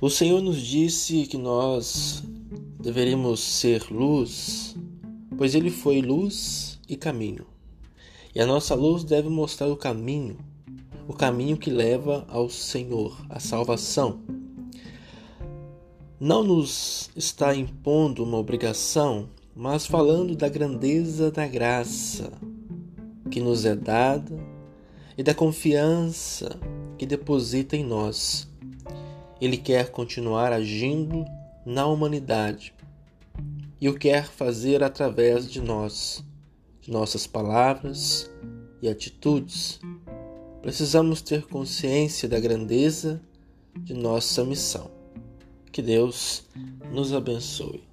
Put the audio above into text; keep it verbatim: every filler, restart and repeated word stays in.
O Senhor nos disse que nós deveríamos ser luz, pois Ele foi luz e caminho. E a nossa luz deve mostrar o caminho, o caminho que leva ao Senhor, à salvação. Não nos está impondo uma obrigação, mas falando da grandeza da graça que nos é dada e da confiança que deposita em nós. Ele quer continuar agindo na humanidade e o quer fazer através de nós, de nossas palavras e atitudes. Precisamos ter consciência da grandeza de nossa missão. Que Deus nos abençoe.